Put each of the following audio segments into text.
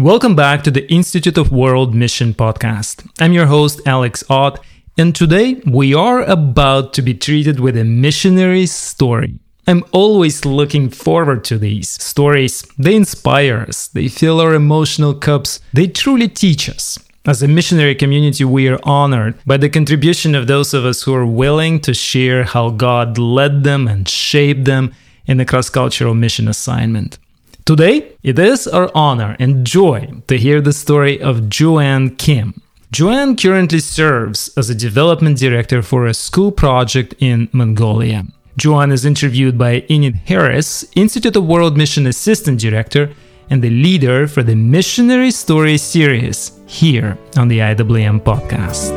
Welcome back to the Institute of World Mission podcast. I'm your host, Alex Ott, and today we are about to be treated with a missionary's story. I'm always looking forward to these stories. They inspire us, they fill our emotional cups, they truly teach us. As a missionary community, we are honored by the contribution of those of us who are willing to share how God led them and shaped them in the cross-cultural mission assignment. Today, it is our honor and joy to hear the story of Joanne Kim. Joanne currently serves as a development director for a school project in Mongolia. Joanne is interviewed by Enid Harris, Institute of World Mission Assistant Director and the leader for the Missionary Story series here on the IWM podcast.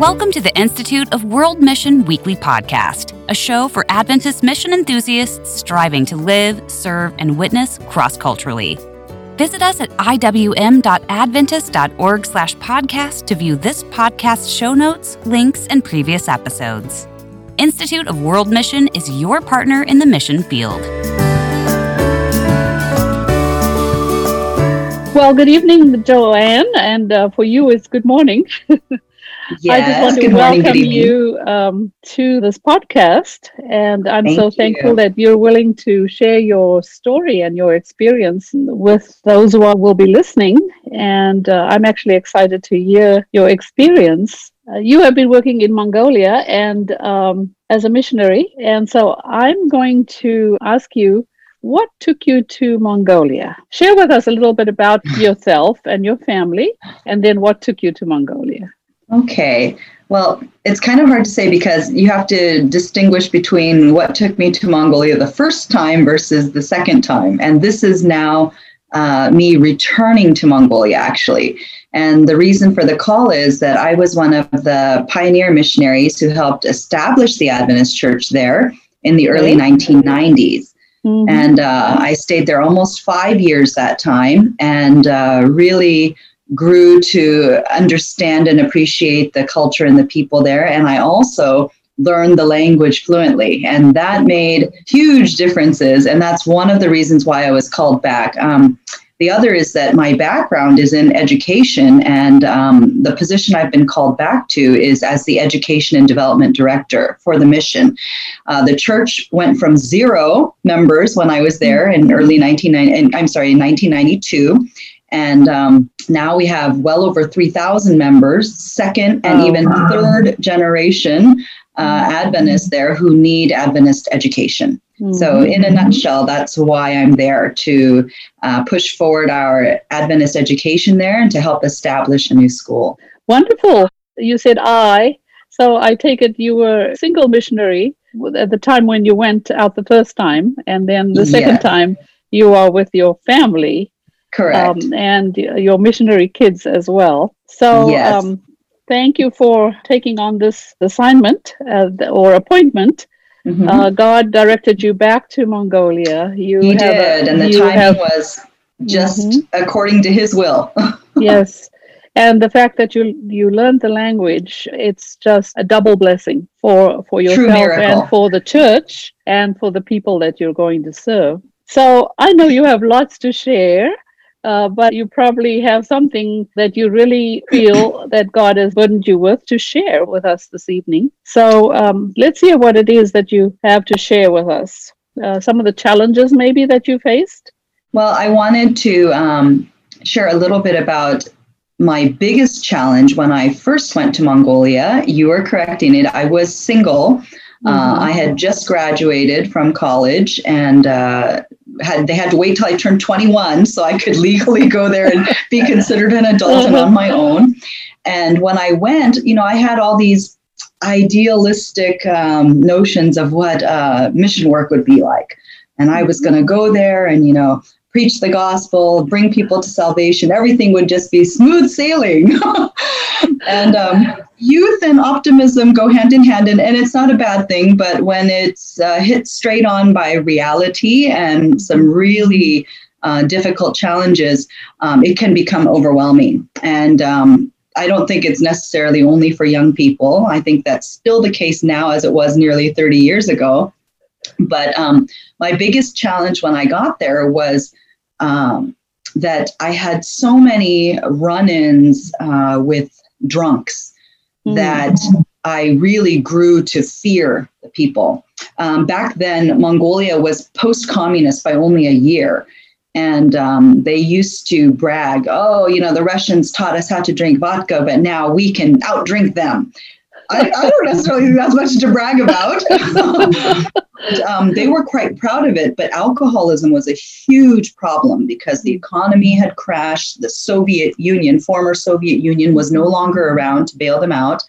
Welcome to the Institute of World Mission Weekly Podcast, a show for Adventist mission enthusiasts striving to live, serve, and witness cross-culturally. Visit us at iwm.adventist.org/podcast to view this podcast's show notes, links, and previous episodes. Institute of World Mission is your partner in the mission field. Well, good evening, Joanne, and for you, it's good morning. Yes, I just want to welcome you to this podcast, and I'm thankful that you're willing to share your story and your experience with those who will be listening, and I'm actually excited to hear your experience. You have been working in Mongolia and as a missionary, and so I'm going to ask you, what took you to Mongolia? Share with us a little bit about yourself and your family, and then what took you to Mongolia? Okay. Well, it's kind of hard to say because you have to distinguish between what took me to Mongolia the first time versus the second time. And this is now me returning to Mongolia, actually. And the reason for the call is that I was one of the pioneer missionaries who helped establish the Adventist Church there in the early 1990s. Mm-hmm. And I stayed there almost 5 years that time and really grew to understand and appreciate the culture and the people there. And I also learned the language fluently, and that made huge differences. And that's one of the reasons why I was called back. The other is that my background is in education, and the position I've been called back to is as the Education and Development Director for the mission. The church went from 0 members when I was there in 1992, and now we have well over 3,000 members, second and third generation Adventists there who need Adventist education. Mm-hmm. So in a nutshell, that's why I'm there, to push forward our Adventist education there and to help establish a new school. Wonderful. You said so I take it you were a single missionary at the time when you went out the first time, and then the second time you are with your family. Correct. And your missionary kids as well. So thank you for taking on this assignment or appointment. Mm-hmm. God directed you back to Mongolia. He did, and the timing was just according to his will. Yes. And the fact that you learned the language, it's just a double blessing for yourself and for the church and for the people that you're going to serve. So I know you have lots to share. But you probably have something that you really feel that God has burdened you with to share with us this evening. So let's hear what it is that you have to share with us. Some of the challenges maybe that you faced. Well, I wanted to share a little bit about my biggest challenge when I first went to Mongolia. You are correct, Enid. I was single. I had just graduated from college, and they had to wait till I turned 21 so I could legally go there and be considered an adult and on my own. And when I went, I had all these idealistic notions of what mission work would be like. And I was going to go there and, preach the gospel, bring people to salvation. Everything would just be smooth sailing. And youth and optimism go hand in hand, and it's not a bad thing, but when it's hit straight on by reality and some really difficult challenges, it can become overwhelming. And I don't think it's necessarily only for young people. I think that's still the case now as it was nearly 30 years ago. But my biggest challenge when I got there was that I had so many run-ins with drunks that I really grew to fear the people. Back then, Mongolia was post-communist by only a year. And they used to brag, oh, you know, the Russians taught us how to drink vodka, but now we can outdrink them. I don't necessarily think that's much to brag about. They were quite proud of it, but alcoholism was a huge problem because the economy had crashed. The Soviet Union, former Soviet Union, was no longer around to bail them out.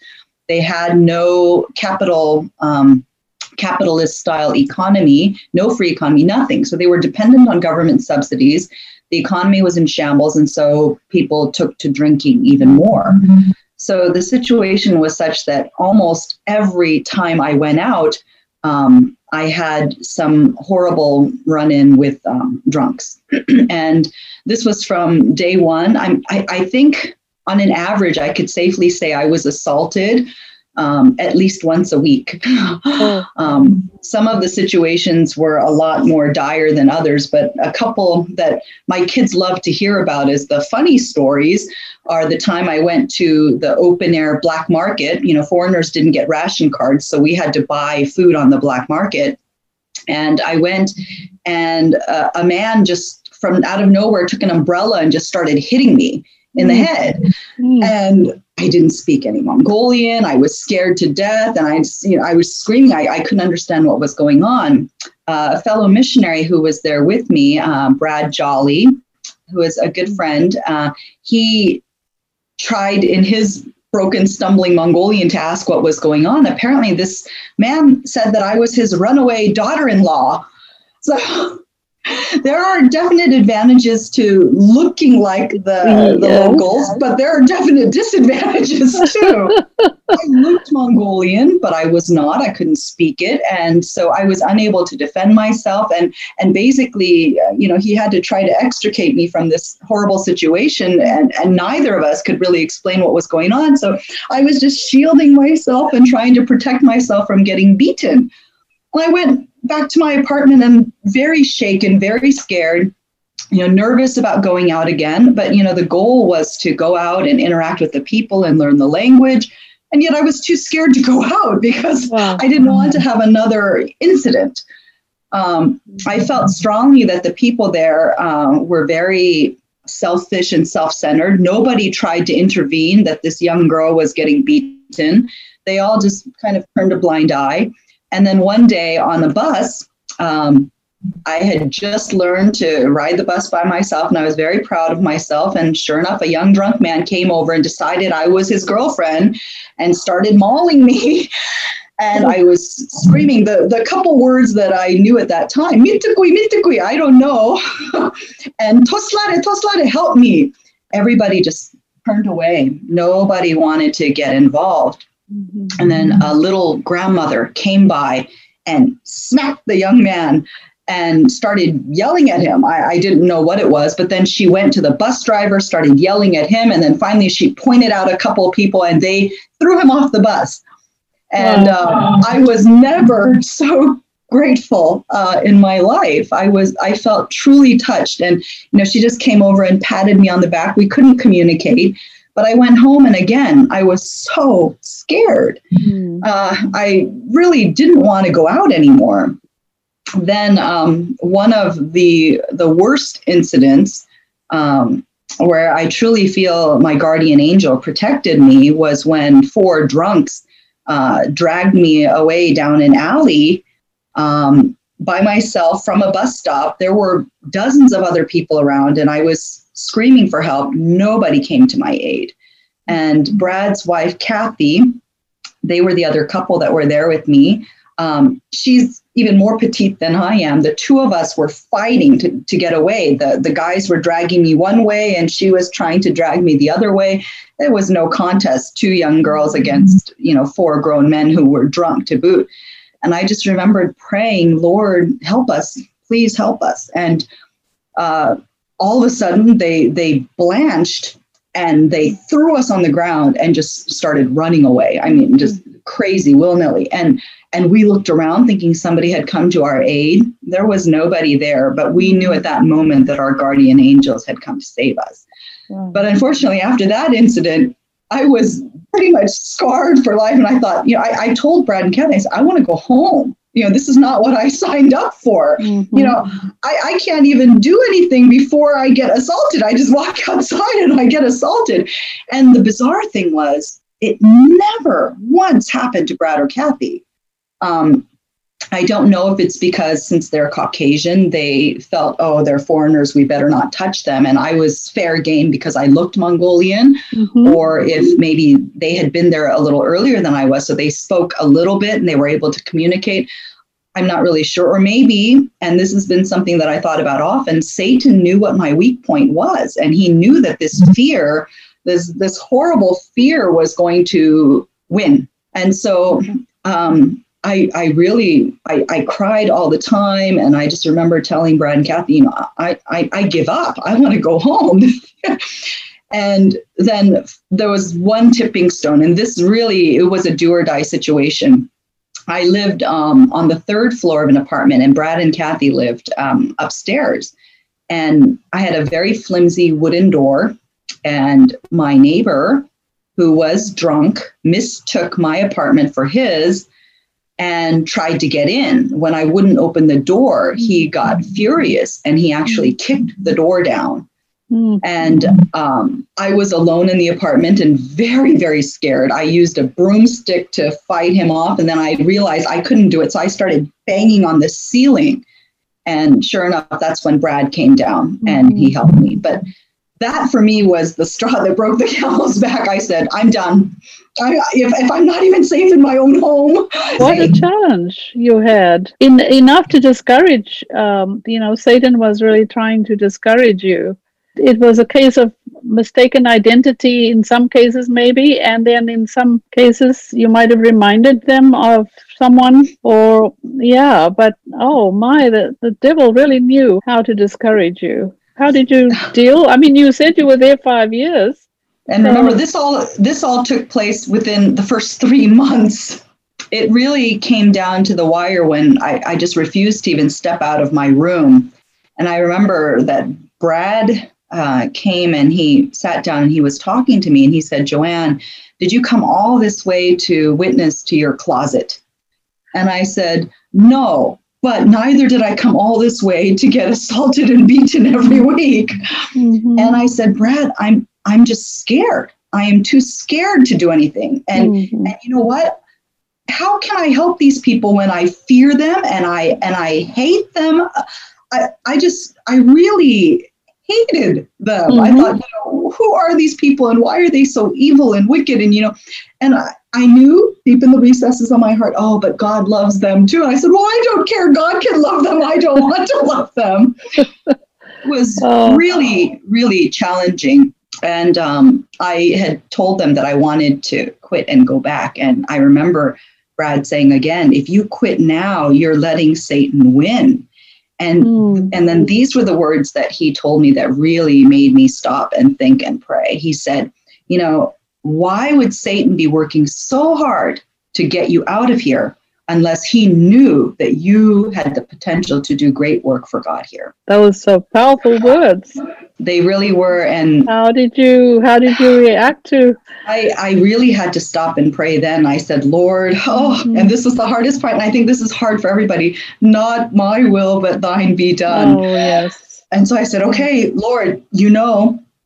They had no capitalist-style economy, no free economy, nothing. So they were dependent on government subsidies. The economy was in shambles, and so people took to drinking even more. Mm-hmm. So the situation was such that almost every time I went out, I had some horrible run-in with drunks. And this was from day one. I think on an average, I could safely say I was assaulted at least once a week. Some of the situations were a lot more dire than others, but a couple that my kids love to hear about is the funny stories are the time I went to the open air black market. You know, foreigners didn't get ration cards, so we had to buy food on the black market. And I went and a man just from out of nowhere took an umbrella and just started hitting me in the head. And I didn't speak any Mongolian. I was scared to death, and I was screaming. I couldn't understand what was going on. A fellow missionary who was there with me, Brad Jolly, who is a good friend, he tried in his broken, stumbling Mongolian to ask what was going on. Apparently, this man said that I was his runaway daughter-in-law. So there are definite advantages to looking like the locals, but there are definite disadvantages too. I looked Mongolian, but I was not. I couldn't speak it. And so I was unable to defend myself. And basically, you know, he had to try to extricate me from this horrible situation. And neither of us could really explain what was going on. So I was just shielding myself and trying to protect myself from getting beaten. Well, I went back to my apartment and very shaken, very scared, you know, nervous about going out again. But, you know, the goal was to go out and interact with the people and learn the language. And yet I was too scared to go out because I didn't want to have another incident. I felt strongly that the people there were very selfish and self-centered. Nobody tried to intervene that this young girl was getting beaten. They all just kind of turned a blind eye. And then one day on the bus, I had just learned to ride the bus by myself, and I was very proud of myself. And sure enough, a young drunk man came over and decided I was his girlfriend and started mauling me. And I was screaming the couple words that I knew at that time, mitukui, I don't know, and toslare, help me. Everybody just turned away. Nobody wanted to get involved. And then a little grandmother came by and smacked the young man and started yelling at him. I didn't know what it was, but then she went to the bus driver, started yelling at him. And then finally she pointed out a couple of people and they threw him off the bus. And I was never so grateful in my life. I felt truly touched. And, you know, she just came over and patted me on the back. We couldn't communicate. But I went home, and again, I was so scared. I really didn't want to go out anymore. Then one of the worst incidents where I truly feel my guardian angel protected me was when four drunks dragged me away down an alley by myself from a bus stop. There were dozens of other people around, and I was screaming for help. Nobody came to my aid. And Brad's wife, Kathy, they were the other couple that were there with me. She's even more petite than I am. The two of us were fighting to get away. The guys were dragging me one way, and she was trying to drag me the other way. There was no contest, two young girls against, you know, four grown men who were drunk to boot. And I just remembered praying, Lord, help us, please help us. And all of a sudden, they blanched and they threw us on the ground and just started running away. I mean, just crazy, willy-nilly. And we looked around thinking somebody had come to our aid. There was nobody there, but we knew at that moment that our guardian angels had come to save us. Wow. But unfortunately, after that incident, I was pretty much scarred for life. And I thought, I told Brad and Kathy, I said, I want to go home. This is not what I signed up for. Mm-hmm. I can't even do anything before I get assaulted. I just walk outside and I get assaulted. And the bizarre thing was, it never once happened to Brad or Kathy. I don't know if it's because since they're Caucasian, they felt, they're foreigners, we better not touch them. And I was fair game because I looked Mongolian, mm-hmm. or if maybe they had been there a little earlier than I was, so they spoke a little bit and they were able to communicate. I'm not really sure. Or maybe, and this has been something that I thought about often, Satan knew what my weak point was. And he knew that this fear, this horrible fear was going to win. And so, I really cried all the time. And I just remember telling Brad and Kathy, I give up. I want to go home. And then there was one tipping stone. And this really, it was a do or die situation. I lived on the third floor of an apartment, and Brad and Kathy lived upstairs. And I had a very flimsy wooden door. And my neighbor, who was drunk, mistook my apartment for his and tried to get in. When I wouldn't open the door, he got furious and he actually kicked the door down. Mm. And I was alone in the apartment and very, very scared. I used a broomstick to fight him off, and then I realized I couldn't do it. So I started banging on the ceiling. And sure enough, that's when Brad came down and he helped me. But that for me was the straw that broke the camel's back. I said, I'm done. If I'm not even safe in my own home. What a challenge you had. Enough to discourage, Satan was really trying to discourage you. It was a case of mistaken identity in some cases maybe, and then in some cases you might have reminded them of someone the devil really knew how to discourage you. How did you deal? You said you were there 5 years. And remember, this all took place within the first 3 months. It really came down to the wire when I just refused to even step out of my room. And I remember that Brad came and he sat down and he was talking to me and he said, Joanne, did you come all this way to witness to your closet? And I said, no. But neither did I come all this way to get assaulted and beaten every week. Mm-hmm. And I said, Brad, I'm just scared. I am too scared to do anything. And, mm-hmm. and you know what? How can I help these people when I fear them and I hate them? I really hated them. Mm-hmm. I thought, who are these people and why are they so evil and wicked? And, I knew deep in the recesses of my heart, but God loves them too. And I said, I don't care. God can love them. I don't want to love them. It was really, really challenging. And I had told them that I wanted to quit and go back. And I remember Brad saying again, if you quit now, you're letting Satan win. And then these were the words that he told me that really made me stop and think and pray. He said, why would Satan be working so hard to get you out of here unless he knew that you had the potential to do great work for God here? Those are powerful words. They really were. And how did you react to? I really had to stop and pray then. I said, Lord, mm-hmm. and this was the hardest part. And I think this is hard for everybody. Not my will, but thine be done. Oh, yes. And so I said, okay, Lord,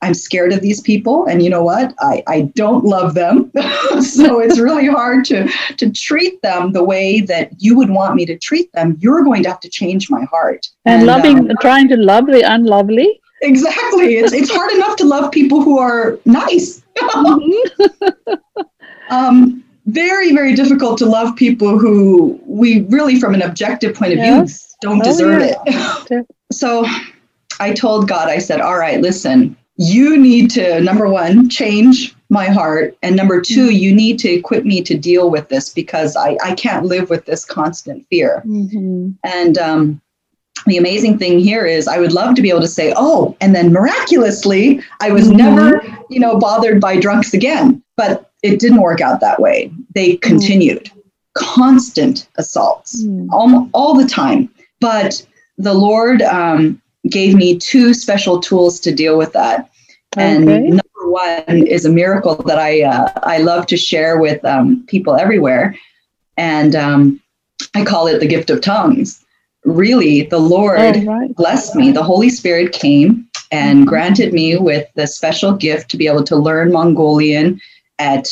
I'm scared of these people. And you know what? I don't love them. So it's really hard to treat them the way that you would want me to treat them. You're going to have to change my heart. And trying to love the unlovely. Exactly. It's hard enough to love people who are nice. Mm-hmm. Very, very difficult to love people who we really, from an objective point of view, don't deserve it. So I told God, I said, all right, listen. You need to, number one, change my heart. And number two, you need to equip me to deal with this because I can't live with this constant fear. Mm-hmm. And the amazing thing here is I would love to be able to say, and then miraculously, I was never, bothered by drunks again. But it didn't work out that way. They continued constant assaults all the time. But the Lord gave me two special tools to deal with that. Okay. And number one is a miracle that I love to share with people everywhere. And I call it the gift of tongues. Really, the Lord blessed me. The Holy Spirit came and granted me with the special gift to be able to learn Mongolian at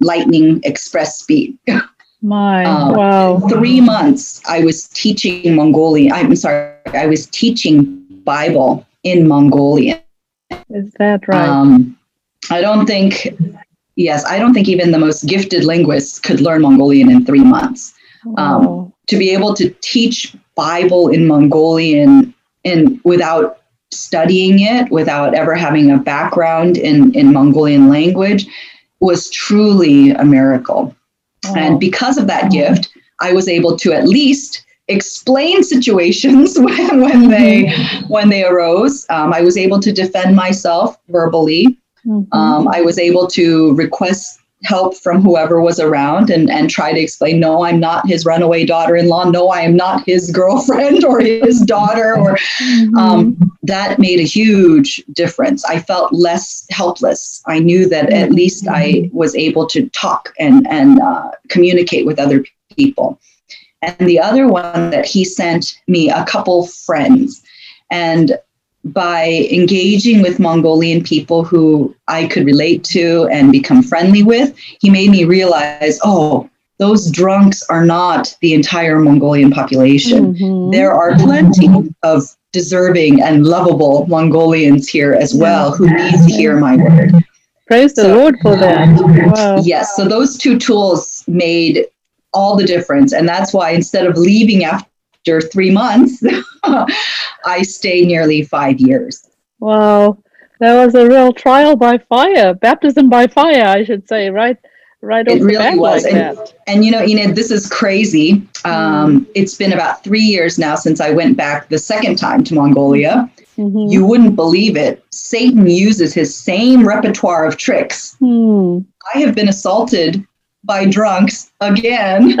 lightning express speed. My, wow. 3 months I was teaching Mongolian. I'm sorry, I was teaching Bible in Mongolian. Is that right? I don't think even the most gifted linguists could learn Mongolian in 3 months. To be able to teach Bible in Mongolian and without studying it, without ever having a background in Mongolian language, was truly a miracle. Oh. And because of that gift, I was able to at least explain situations when they arose. I was able to defend myself verbally. Mm-hmm. I was able to request help from whoever was around and try to explain, no, I'm not his runaway daughter-in-law. No, I am not his girlfriend or his daughter. Or that made a huge difference. I felt less helpless. I knew that at least I was able to talk and communicate with other people. And the other one that he sent me, a couple friends. And by engaging with Mongolian people who I could relate to and become friendly with, he made me realize, oh, those drunks are not the entire Mongolian population. Mm-hmm. There are plenty of deserving and lovable Mongolians here as well who need to hear my word. Praise the Lord for that. Wow. Yes, so those two tools made all the difference. And that's why instead of leaving after 3 months, I stayed nearly 5 years. Wow. That was a real trial by fire, baptism by fire, I should say, right? Right. It really was. Like and you know, Enid, this is crazy. It's been about 3 years now since I went back the second time to Mongolia. Mm-hmm. You wouldn't believe it. Satan uses his same repertoire of tricks. Mm. I have been assaulted by drunks again,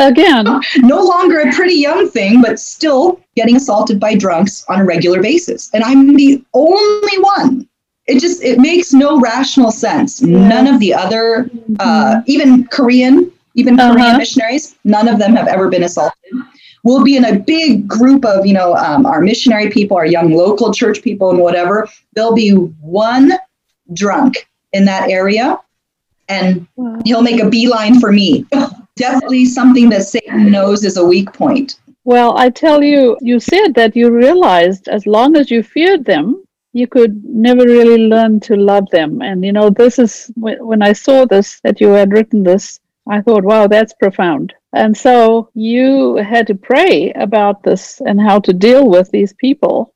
no longer a pretty young thing, but still getting assaulted by drunks on a regular basis. And I'm the only one. It makes no rational sense. Yeah. None of the other, even Korean missionaries, none of them have ever been assaulted. We'll be in a big group of, you know, our missionary people, our young local church people and whatever. There'll be one drunk in that area. And he'll make a beeline for me. Definitely something that Satan knows is a weak point. Well, I tell you, you said that you realized as long as you feared them, you could never really learn to love them. And, you know, this is when I saw this, that you had written this, I thought, wow, that's profound. And so you had to pray about this and how to deal with these people.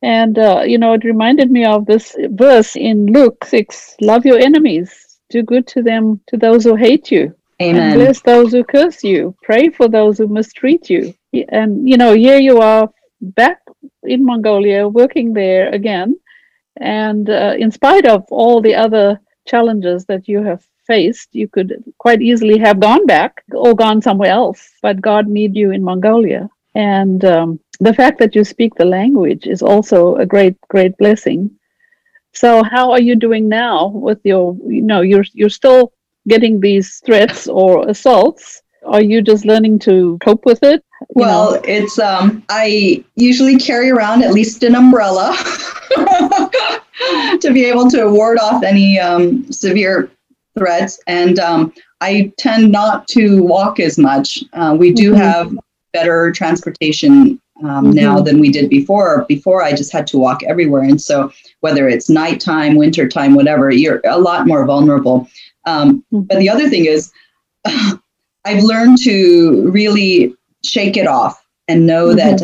And, you know, it reminded me of this verse in Luke 6, love your enemies. Do good to them, to those who hate you. Amen. And bless those who curse you. Pray for those who mistreat you. And, you know, here you are back in Mongolia, working there again. And in spite of all the other challenges that you have faced, you could quite easily have gone back or gone somewhere else. But God needs you in Mongolia. And the fact that you speak the language is also a great, great blessing. So how are you doing now with your, you know, you're still getting these threats or assaults? Are you just learning to cope with it? Well, it's, I usually carry around at least an umbrella to be able to ward off any severe threats. And I tend not to walk as much. We do have better transportation now than we did before. Before I just had to walk everywhere. And so whether it's nighttime, wintertime, whatever, you're a lot more vulnerable. But the other thing is I've learned to really shake it off and know that,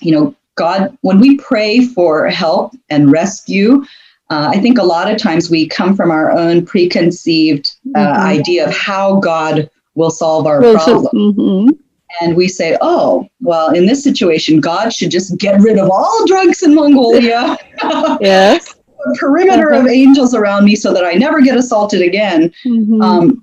you know, God, when we pray for help and rescue, I think a lot of times we come from our own preconceived idea of how God will solve our problem. And we say, oh, well, in this situation, God should just get rid of all drunks in Mongolia. Yes. A perimeter of angels around me so that I never get assaulted again.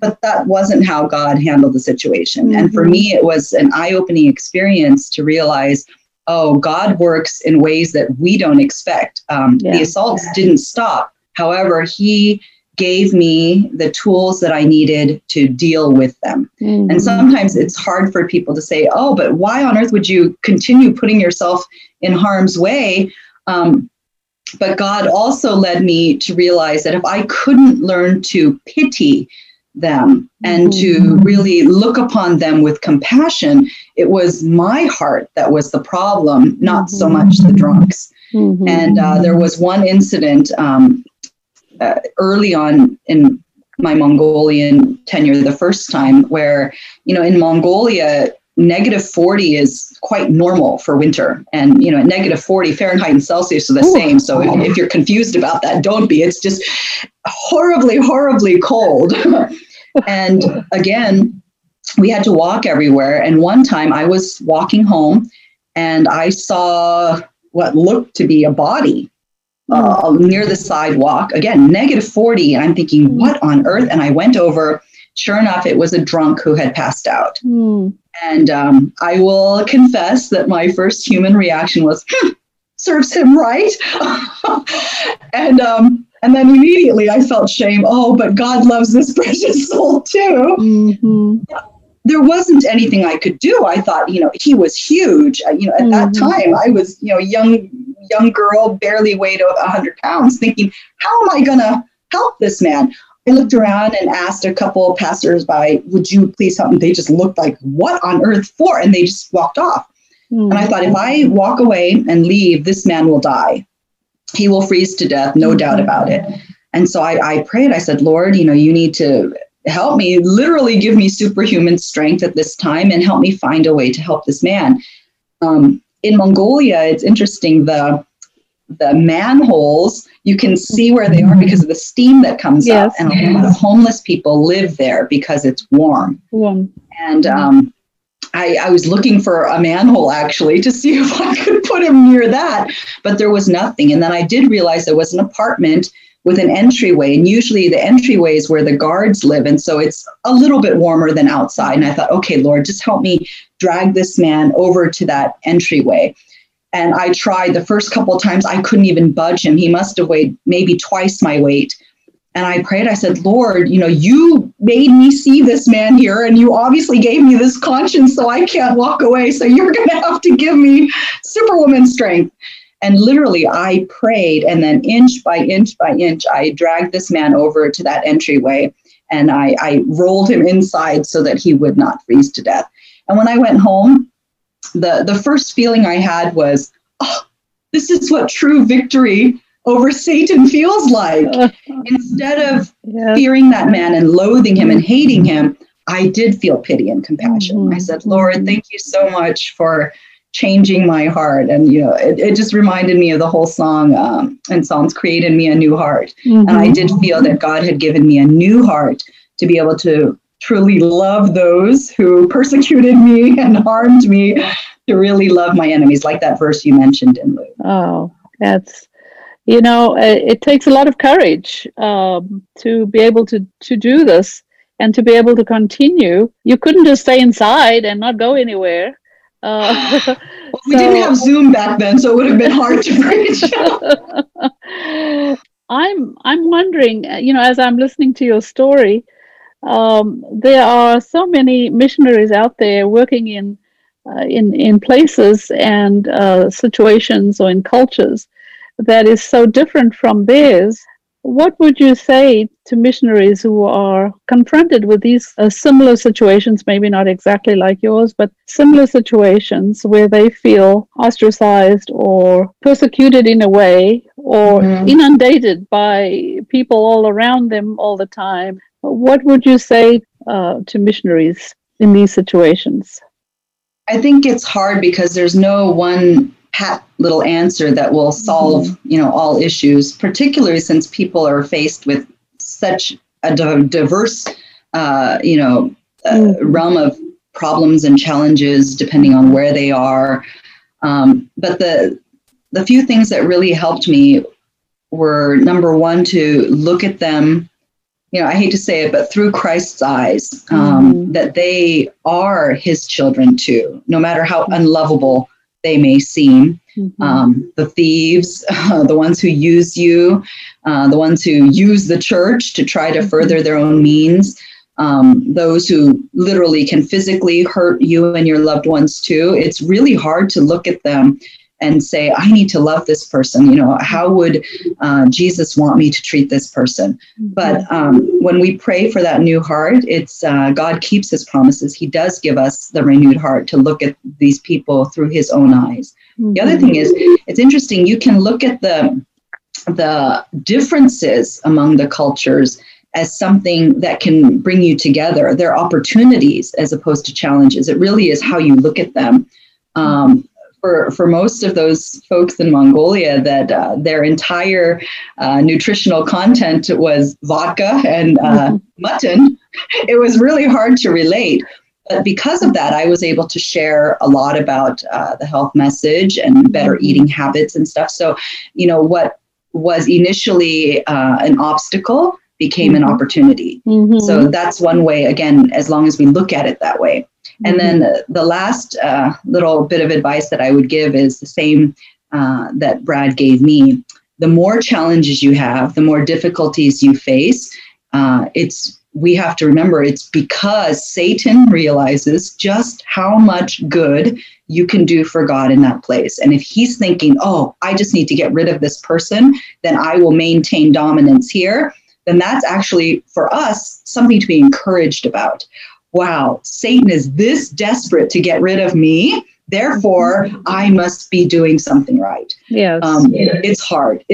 But that wasn't how God handled the situation. And for me, it was an eye-opening experience to realize oh, God works in ways that we don't expect. The assaults didn't stop. However, he gave me the tools that I needed to deal with them. Mm-hmm. And sometimes it's hard for people to say, oh, but why on earth would you continue putting yourself in harm's way? But God also led me to realize that if I couldn't learn to pity them and to really look upon them with compassion, it was my heart that was the problem, not so much the drunks. Mm-hmm. And there was one incident early on in my Mongolian tenure the first time where, you know, in Mongolia, negative 40 is quite normal for winter. And, you know, at negative 40, Fahrenheit and Celsius are the same. So if you're confused about that, don't be. It's just horribly, horribly cold. And again, we had to walk everywhere. And one time I was walking home and I saw what looked to be a body near the sidewalk. Again, negative 40. And I'm thinking, what on earth? And I went over. Sure enough, it was a drunk who had passed out. And I will confess that my first human reaction was, serves him right. And then immediately I felt shame. Oh, but God loves this precious soul too. Mm-hmm. There wasn't anything I could do. I thought, you know, he was huge. You know, at that time I was, you know, young girl, barely weighed 100 pounds, thinking, how am I going to help this man? I looked around and asked a couple of passersby, would you please help me? They just looked like, what on earth for? And they just walked off. Mm-hmm. And I thought, if I walk away and leave, this man will die. He will freeze to death, no doubt about it. And so I prayed. I said, Lord, you know, you need to help me, literally give me superhuman strength at this time and help me find a way to help this man. In Mongolia, it's interesting, the manholes, you can see where they are because of the steam that comes up. And a lot of homeless people live there because it's warm. And I was looking for a manhole, actually, to see if I could put him near that. But there was nothing. And then I did realize there was an apartment with an entryway. And usually the entryway is where the guards live. And so it's a little bit warmer than outside. And I thought, okay, Lord, just help me drag this man over to that entryway. And I tried the first couple of times. I couldn't even budge him. He must have weighed maybe twice my weight. And I prayed. I said, Lord, you know, you made me see this man here, and you obviously gave me this conscience, so I can't walk away. So you're going to have to give me superwoman strength. And literally, I prayed. And then inch by inch by inch, I dragged this man over to that entryway. And I rolled him inside so that he would not freeze to death. And when I went home, the first feeling I had was, oh, this is what true victory over Satan feels like. Instead of fearing that man and loathing him and hating him, I did feel pity and compassion. I said, Lord, thank you so much for changing my heart. And, you know, it just reminded me of the whole song and Psalms, created me a new heart. And I did feel that God had given me a new heart to be able to truly love those who persecuted me and harmed me, to really love my enemies, like that verse you mentioned in Luke. Oh, that's, you know, it takes a lot of courage to be able to do this and to be able to continue. You couldn't just stay inside and not go anywhere. Well, we didn't have Zoom back then, so it would have been hard to preach. I'm wondering, you know, as I'm listening to your story, there are so many missionaries out there working in places and situations or in cultures that is so different from theirs. What would you say to missionaries who are confronted with these similar situations, maybe not exactly like yours, but similar situations where they feel ostracized or persecuted in a way, or inundated by people all around them all the time? What would you say to missionaries in these situations? I think it's hard because there's no one pat little answer that will solve, you know, all issues, particularly since people are faced with such a diverse, you know, realm of problems and challenges depending on where they are. But the few things that really helped me were, number one, to look at them, you know, I hate to say it, but through Christ's eyes, that they are his children too, no matter how unlovable they may seem. Mm-hmm. The thieves, the ones who use you, the ones who use the church to try to further their own means, those who literally can physically hurt you and your loved ones too. It's really hard to look at them and say, I need to love this person. You know, how would Jesus want me to treat this person? But when we pray for that new heart, it's God keeps his promises. He does give us the renewed heart to look at these people through his own eyes. Mm-hmm. The other thing is, it's interesting. You can look at the differences among the cultures as something that can bring you together. They're opportunities as opposed to challenges. It really is how you look at them. For most of those folks in Mongolia, that their entire nutritional content was vodka and mutton, it was really hard to relate. But because of that, I was able to share a lot about the health message and better eating habits and stuff. So, you know, what was initially an obstacle became an opportunity. Mm-hmm. So that's one way, again, as long as we look at it that way. And then the last little bit of advice that I would give is the same that Brad gave me. The more challenges you have, the more difficulties you face, we have to remember it's because Satan realizes just how much good you can do for God in that place. And if he's thinking, oh, I just need to get rid of this person, then I will maintain dominance here, then that's actually, for us, something to be encouraged about. Wow, Satan is this desperate to get rid of me, therefore I must be doing something right. Yes. It's hard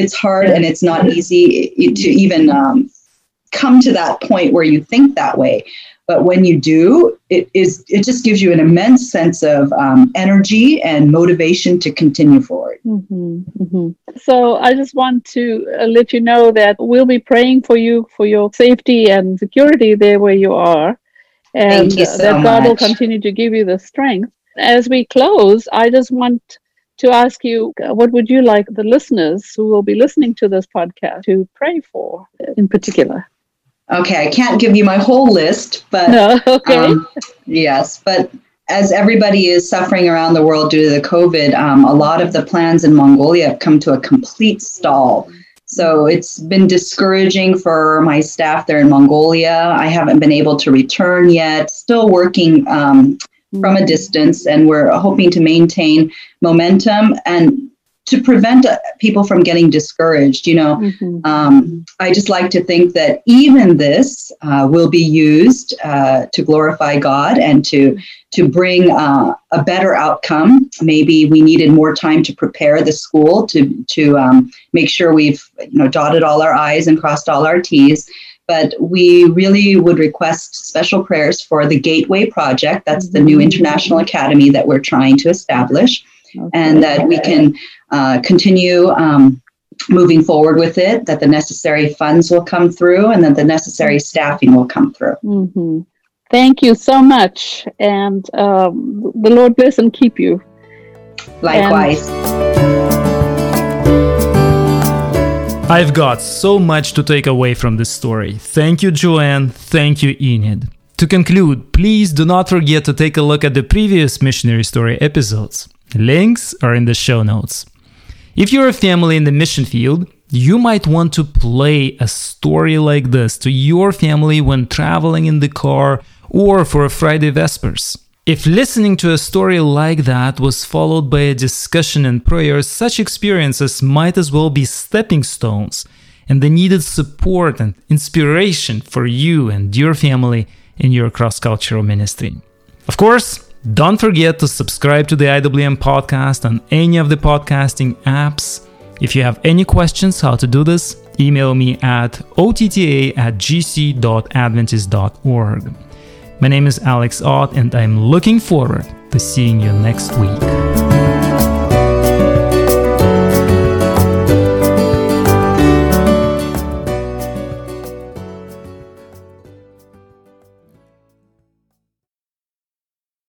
and it's not easy to even come to that point where you think that way. But when you do, it just gives you an immense sense of energy and motivation to continue forward. Mm-hmm, mm-hmm. So I just want to let you know that we'll be praying for you, for your safety and security there where you are. And that God will continue to give you the strength. As we close, I just want to ask you, what would you like the listeners who will be listening to this podcast to pray for in particular? Okay, I can't give you my whole list, but but as everybody is suffering around the world due to the COVID, a lot of the plans in Mongolia have come to a complete stall. So it's been discouraging for my staff there in Mongolia. I haven't been able to return yet, still working from a distance, and we're hoping to maintain momentum and to prevent people from getting discouraged. You know, I just like to think that even this will be used to glorify God and to bring a better outcome. Maybe we needed more time to prepare the school to make sure we've dotted all our I's and crossed all our T's. But we really would request special prayers for the Gateway Project. That's the new international academy that we're trying to establish. Okay. And that we can continue moving forward with it, that the necessary funds will come through and that the necessary staffing will come through. Mm-hmm. Thank you so much. And the Lord bless and keep you. Likewise. I've got so much to take away from this story. Thank you, Joanne. Thank you, Enid. To conclude, please do not forget to take a look at the previous missionary story episodes. Links are in the show notes. If you're a family in the mission field, you might want to play a story like this to your family when traveling in the car or for a Friday Vespers. If listening to a story like that was followed by a discussion and prayer, such experiences might as well be stepping stones and the needed support and inspiration for you and your family in your cross-cultural ministry. Of course, don't forget to subscribe to the IWM podcast on any of the podcasting apps. If you have any questions how to do this, email me at otta@gc.adventist.org. My name is Alex Ott, and I'm looking forward to seeing you next week.